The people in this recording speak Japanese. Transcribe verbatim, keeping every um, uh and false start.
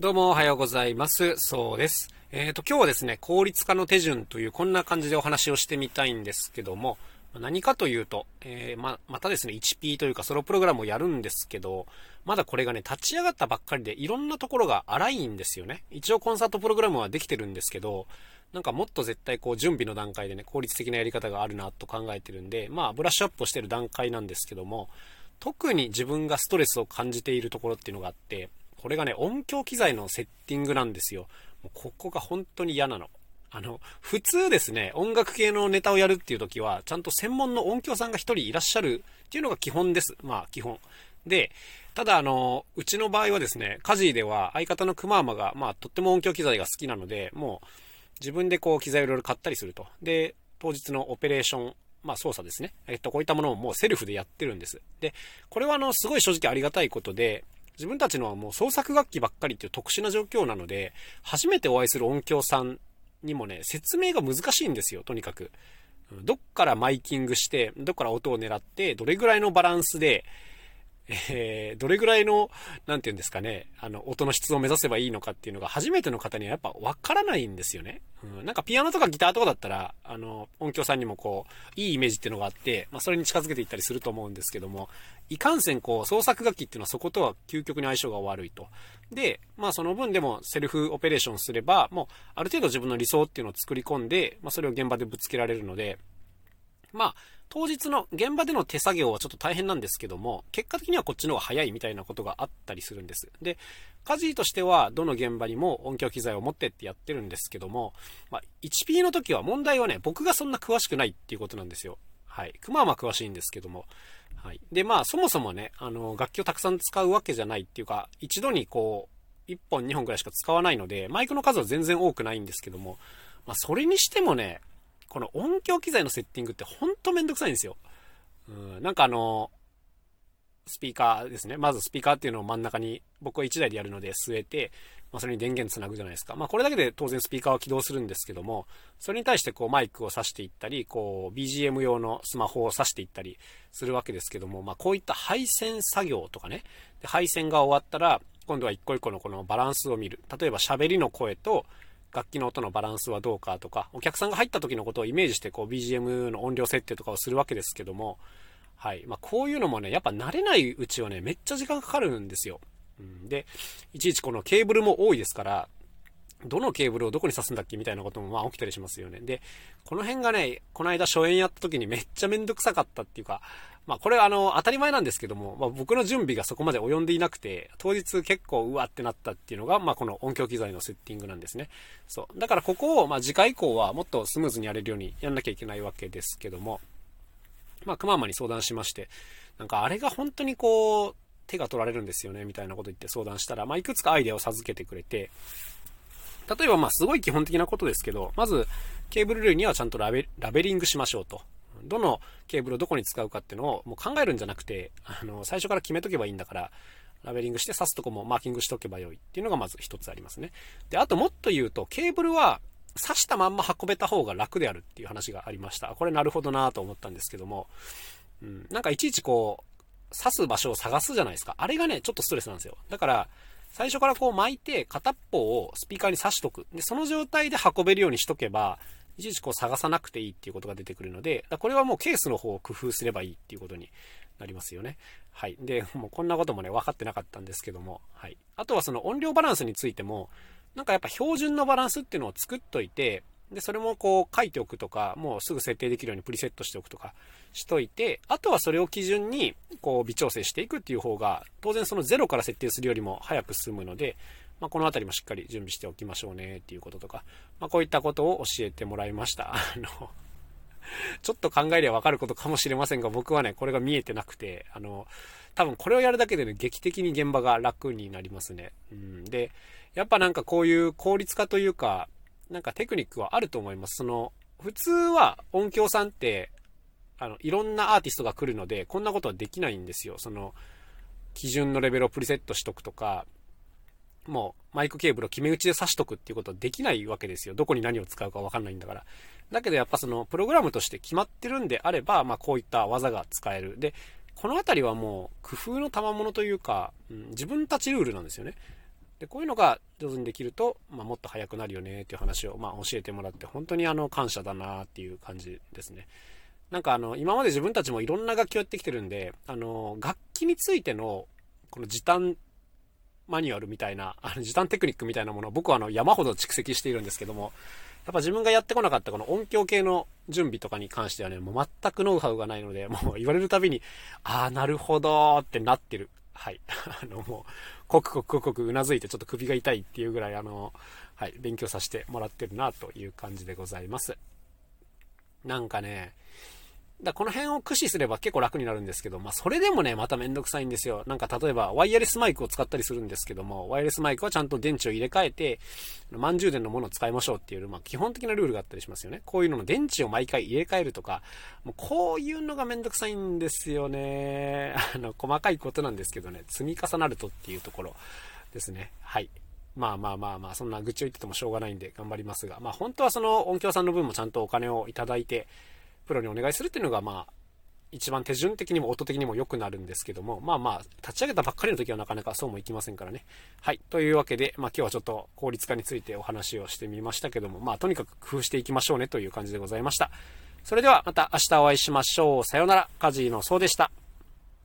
どうもおはようございます。そうです。えっと、今日はですね、効率化の手順というこんな感じでお話をしてみたいんですけども、何かというと、えー、ま、またですね、ワンピー というかソロプログラムをやるんですけど、まだこれがね、立ち上がったばっかりでいろんなところが荒いんですよね。一応コンサートプログラムはできてるんですけど、なんかもっと絶対こう準備の段階でね、効率的なやり方があるなと考えてるんで、まあ、ブラッシュアップをしてる段階なんですけども、特に自分がストレスを感じているところっていうのがあって、これがね、音響機材のセッティングなんですよ。もうここが本当に嫌なの。あの、普通ですね、音楽系のネタをやるっていう時は、ちゃんと専門の音響さんが一人いらっしゃるっていうのが基本です。まあ、基本。で、ただあの、うちの場合はですね、kajiiでは相方のくまーまが、まあ、とっても音響機材が好きなので、もう、自分でこう、機材をいろいろ買ったりすると。で、当日のオペレーション、まあ操作ですね。えっと、こういったものをもうセルフでやってるんです。で、これはあの、すごい正直ありがたいことで、自分たちのはもう創作楽器ばっかりっていう特殊な状況なので、初めてお会いする音響さんにもね、説明が難しいんですよ、とにかく。どっからマイキングして、どっから音を狙って、どれぐらいのバランスで、えー、どれぐらいの、なんていうんですかね、あの、音の質を目指せばいいのかっていうのが初めての方にはやっぱわからないんですよね。うん、なんかピアノとかギターとかだったら、あの、音響さんにもこう、いいイメージっていうのがあって、まあそれに近づけていったりすると思うんですけども、いかんせんこう、創作楽器っていうのはそことは究極に相性が悪いと。で、まあその分でもセルフオペレーションすれば、もうある程度自分の理想っていうのを作り込んで、まあそれを現場でぶつけられるので、まあ、当日の現場での手作業はちょっと大変なんですけども、結果的にはこっちの方が早いみたいなことがあったりするんです。で、kajiiとしてはどの現場にも音響機材を持ってってやってるんですけども、まあ、ワンピー の時は問題はね、僕がそんな詳しくないっていうことなんですよ。はい。くまーま詳しいんですけども。はい。で、まあ、そもそもね、あの、楽器をたくさん使うわけじゃないっていうか、一度にこう、一本二本くらいしか使わないので、マイクの数は全然多くないんですけども、まあ、それにしてもね、この音響機材のセッティングってほんとめんどくさいんですよ。うん、なんかあの、スピーカーですね。まずスピーカーっていうのを真ん中に僕はいちだいでやるので据えて、まあそれに電源つなぐじゃないですか。まあこれだけで当然スピーカーは起動するんですけども、それに対してこうマイクを挿していったり、こう ビージーエム 用のスマホを挿していったりするわけですけども、まあこういった配線作業とかね。で配線が終わったら、今度は一個一個のこのバランスを見る。例えば喋りの声と、楽器の音のバランスはどうかとか、お客さんが入った時のことをイメージしてこう ビージーエム の音量設定とかをするわけですけども、はい。まあこういうのもね、やっぱ慣れないうちはね、めっちゃ時間かかるんですよ。うん、で、いちいちこのケーブルも多いですから、どのケーブルをどこに挿すんだっけみたいなこともまあ起きたりしますよね。で、この辺がね、この間初演やった時にめっちゃめんどくさかったっていうか、まあこれはあの当たり前なんですけども、まあ僕の準備がそこまで及んでいなくて、当日結構うわってなったっていうのが、まあこの音響機材のセッティングなんですね。そう。だからここをまあ次回以降はもっとスムーズにやれるようにやんなきゃいけないわけですけども、まあくまーまに相談しまして、なんかあれが本当にこう手が取られるんですよねみたいなこと言って相談したら、まあいくつかアイデアを授けてくれて、例えばまあすごい基本的なことですけど、まずケーブル類にはちゃんとラベ、ラベリングしましょうと。どのケーブルをどこに使うかっていうのをもう考えるんじゃなくて、あの、最初から決めとけばいいんだから、ラベリングして刺すとこもマーキングしとけばよいっていうのがまず一つありますね。で、あともっと言うと、ケーブルは刺したまんま運べた方が楽であるっていう話がありました。これなるほどなぁと思ったんですけども、うん、なんかいちいちこう、刺す場所を探すじゃないですか。あれがね、ちょっとストレスなんですよ。だから、最初からこう巻いて片っぽをスピーカーに刺しとく。で、その状態で運べるようにしとけば、いちいちこう探さなくていいっていうことが出てくるので、これはもうケースの方を工夫すればいいっていうことになりますよね。はい。で、もうこんなこともね、分かってなかったんですけども、はい。あとはその音量バランスについても、なんかやっぱ標準のバランスっていうのを作っといて、で、それもこう書いておくとか、もうすぐ設定できるようにプリセットしておくとかしといて、あとはそれを基準にこう微調整していくっていう方が、当然そのゼロから設定するよりも早く進むので、まあこのあたりもしっかり準備しておきましょうねっていうこととか、まあこういったことを教えてもらいました。あの、ちょっと考えればわかることかもしれませんが、僕はね、これが見えてなくて、あの、多分これをやるだけでね、劇的に現場が楽になりますね。うん、で、やっぱなんかこういう効率化というか、なんかテクニックはあると思います。その、普通は音響さんって、あの、いろんなアーティストが来るので、こんなことはできないんですよ。その、基準のレベルをプリセットしとくとか、もうマイクケーブルを決め打ちで挿しとくっていうことはできないわけですよ。どこに何を使うかわかんないんだから。だけどやっぱその、プログラムとして決まってるんであれば、まあこういった技が使える。で、このあたりはもう、工夫の賜物というか、うん、自分たちルールなんですよね。でこういうのが上手にできると、まあ、もっと速くなるよねっていう話を、まあ、教えてもらって、本当にあの感謝だなっていう感じですね。なんかあの今まで自分たちもいろんな楽器をやってきてるんで、あの楽器についてのこの時短マニュアルみたいな、あの時短テクニックみたいなものを僕はあの山ほど蓄積しているんですけども、やっぱ自分がやってこなかったこの音響系の準備とかに関してはね、もう全くノウハウがないので、もう言われるたびに、ああなるほどってなってる。はい。あのもうコクコクコクコクうなずいてちょっと首が痛いっていうぐらいあの、はい、勉強させてもらってるなという感じでございます。なんかね、だこの辺を駆使すれば結構楽になるんですけど、まあそれでもね、まためんどくさいんですよ。なんか例えばワイヤレスマイクを使ったりするんですけども、ワイヤレスマイクはちゃんと電池を入れ替えて、満充電のものを使いましょうっていう、まあ基本的なルールがあったりしますよね。こういうのの電池を毎回入れ替えるとか、もうこういうのがめんどくさいんですよね。あの、細かいことなんですけどね、積み重なるとっていうところですね。はい。まあまあまあまあ、そんな愚痴を言っててもしょうがないんで頑張りますが、まあ本当はその音響さんの分もちゃんとお金をいただいて、プロにお願いするっていうのが、まあ、一番手順的にも音的にも良くなるんですけども、まあまあ、立ち上げたばっかりの時はなかなかそうもいきませんからね。はい。というわけで、まあ今日はちょっと効率化についてお話をしてみましたけども、まあとにかく工夫していきましょうねという感じでございました。それではまた明日お会いしましょう。さようなら。カジーのそうでした。